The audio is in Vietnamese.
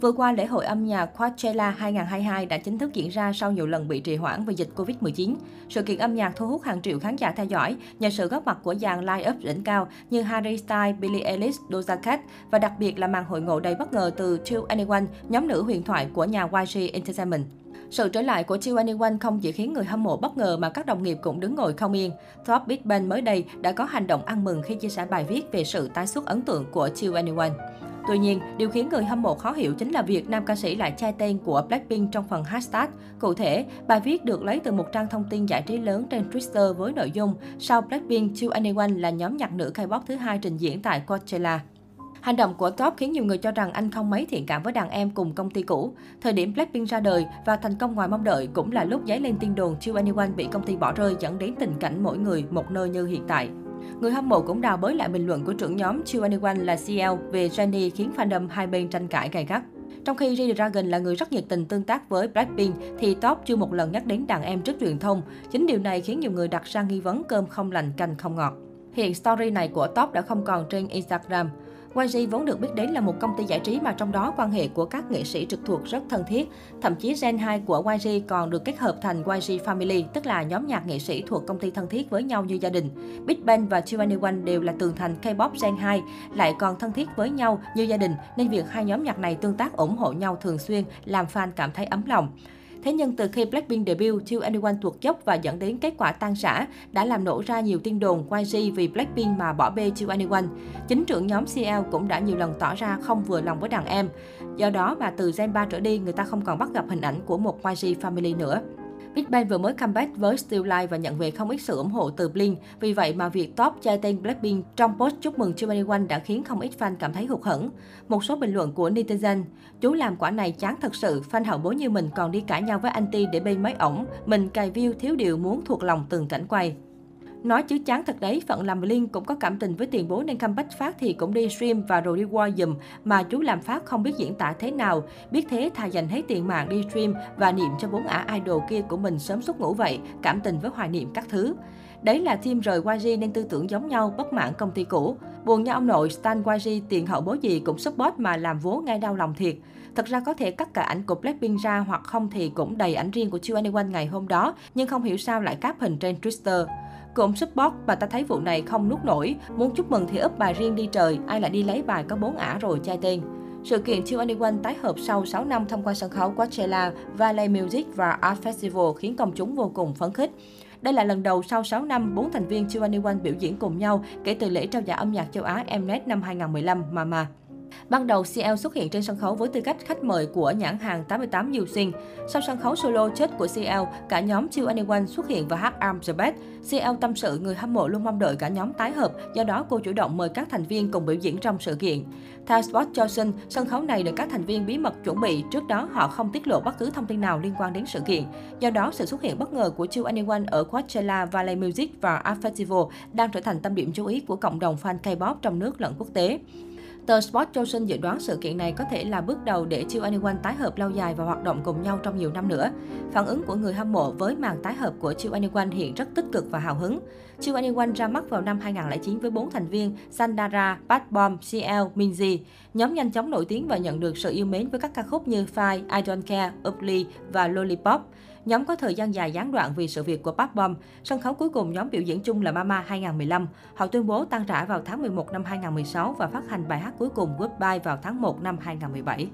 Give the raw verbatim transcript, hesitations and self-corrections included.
Vừa qua, lễ hội âm nhạc Coachella hai không hai hai đã chính thức diễn ra sau nhiều lần bị trì hoãn vì dịch Covid mười chín. Sự kiện âm nhạc thu hút hàng triệu khán giả theo dõi nhờ sự góp mặt của dàn line-up đỉnh cao như Harry Styles, Billie Eilish, Doja Cat và đặc biệt là màn hội ngộ đầy bất ngờ từ two N E one, nhóm nữ huyền thoại của nhà Y G Entertainment. Sự trở lại của two N E one không chỉ khiến người hâm mộ bất ngờ mà các đồng nghiệp cũng đứng ngồi không yên. Top Big Bang mới đây đã có hành động ăn mừng khi chia sẻ bài viết về sự tái xuất ấn tượng của two N E one. Tuy nhiên, điều khiến người hâm mộ khó hiểu chính là việc nam ca sĩ lại chai tên của Blackpink trong phần hashtag. Cụ thể, bài viết được lấy từ một trang thông tin giải trí lớn trên Twitter với nội dung sau Blackpink, two N E one là nhóm nhạc nữ K-pop thứ hai trình diễn tại Coachella. Hành động của Top khiến nhiều người cho rằng anh không mấy thiện cảm với đàn em cùng công ty cũ. Thời điểm Blackpink ra đời và thành công ngoài mong đợi cũng là lúc dấy lên tin đồn two N E one bị công ty bỏ rơi dẫn đến tình cảnh mỗi người một nơi như hiện tại. Người hâm mộ cũng đào bới lại bình luận của trưởng nhóm two N E one là C L về Jennie khiến fandom hai bên tranh cãi gay gắt. Trong khi G-Dragon là người rất nhiệt tình tương tác với Blackpink thì Top chưa một lần nhắc đến đàn em trước truyền thông. Chính điều này khiến nhiều người đặt ra nghi vấn cơm không lành canh không ngọt. Hiện story này của Top đã không còn trên Instagram. Y G vốn được biết đến là một công ty giải trí mà trong đó quan hệ của các nghệ sĩ trực thuộc rất thân thiết. Thậm chí Gen hai của Y G còn được kết hợp thành Y G Family, tức là nhóm nhạc nghệ sĩ thuộc công ty thân thiết với nhau như gia đình. Big Bang và two N E one đều là tường thành K-pop Gen hai, lại còn thân thiết với nhau như gia đình nên việc hai nhóm nhạc này tương tác ủng hộ nhau thường xuyên làm fan cảm thấy ấm lòng. Thế nhưng từ khi Blackpink debut, two N E one tuột dốc và dẫn đến kết quả tan rã đã làm nổ ra nhiều tin đồn Y G vì Blackpink mà bỏ bê two N E one. Chính trưởng nhóm C L cũng đã nhiều lần tỏ ra không vừa lòng với đàn em. Do đó mà từ Gen ba trở đi, người ta không còn bắt gặp hình ảnh của một Y G Family nữa. Big Bang vừa mới comeback với Still Life và nhận về không ít sự ủng hộ từ Blink. Vì vậy mà việc Top chai tên Blackpink trong post chúc mừng two N E one đã khiến không ít fan cảm thấy hụt hẫng. Một số bình luận của netizen: "Chú làm quả này chán thật sự, fan hậu bối như mình còn đi cãi nhau với anti để bên mấy ổng, mình cày view thiếu điều muốn thuộc lòng từng cảnh quay." Nói chứ chán thật đấy, phận làm Blink cũng có cảm tình với tiền bối nên comeback phát thì cũng đi stream và rồi đi war dùm, mà chú làm phát không biết diễn tả thế nào. Biết thế thà dành hết tiền mạng đi stream và niệm cho bốn ả idol kia của mình sớm xuất ngủ vậy, cảm tình với hoài niệm các thứ. Đấy là team rời Y G nên tư tưởng giống nhau, bất mãn công ty cũ. Buồn nha ông nội, stan Y G tiền hậu bối gì cũng support mà làm vố ngay đau lòng thiệt. Thật ra có thể cắt cả ảnh của Blackpink ra hoặc không thì cũng đầy ảnh riêng của two N E one ngày hôm đó, nhưng không hiểu sao lại cáp hình trên Twitter. Cũng support và ta thấy vụ này không nuốt nổi, muốn chúc mừng thì úp bài riêng đi trời, ai lại đi lấy bài có bốn ả rồi chai tên. Sự kiện two N E one tái hợp sau sáu năm thông qua sân khấu Coachella, Valley Music và Art Festival khiến công chúng vô cùng phấn khích. Đây là lần đầu sau sáu năm, bốn thành viên two N E one biểu diễn cùng nhau kể từ lễ trao giải âm nhạc châu Á Mnet năm hai không một lăm Mama. Ban đầu, xê lờ xuất hiện trên sân khấu với tư cách khách mời của nhãn hàng tám tám New Sinh. Sau sân khấu solo chết của xê lờ, cả nhóm two N E one xuất hiện và hát I'm the Best. xê lờ tâm sự người hâm mộ luôn mong đợi cả nhóm tái hợp, do đó cô chủ động mời các thành viên cùng biểu diễn trong sự kiện. Theo Sport Johnson, sân khấu này được các thành viên bí mật chuẩn bị, trước đó họ không tiết lộ bất cứ thông tin nào liên quan đến sự kiện. Do đó, sự xuất hiện bất ngờ của two N E one ở Coachella, Valley Music và Art Festival đang trở thành tâm điểm chú ý của cộng đồng fan K-pop trong nước lẫn quốc tế. Tờ Sport Johnson dự đoán sự kiện này có thể là bước đầu để two N E one tái hợp lâu dài và hoạt động cùng nhau trong nhiều năm nữa. Phản ứng của người hâm mộ với màn tái hợp của two N E one hiện rất tích cực và hào hứng. two N E one ra mắt vào năm hai không không chín với bốn thành viên Sandara, Park Bom, xê lờ, Minzy. Nhóm nhanh chóng nổi tiếng và nhận được sự yêu mến với các ca khúc như Fire, I Don't Care, Ugly và Lollipop. Nhóm có thời gian dài gián đoạn vì sự việc của Park Bom. Sân khấu cuối cùng nhóm biểu diễn chung là Mama hai không một lăm. Họ tuyên bố tan rã vào tháng mười một năm hai không một sáu và phát hành bài hát cuối cùng Goodbye vào tháng một năm hai không một bảy.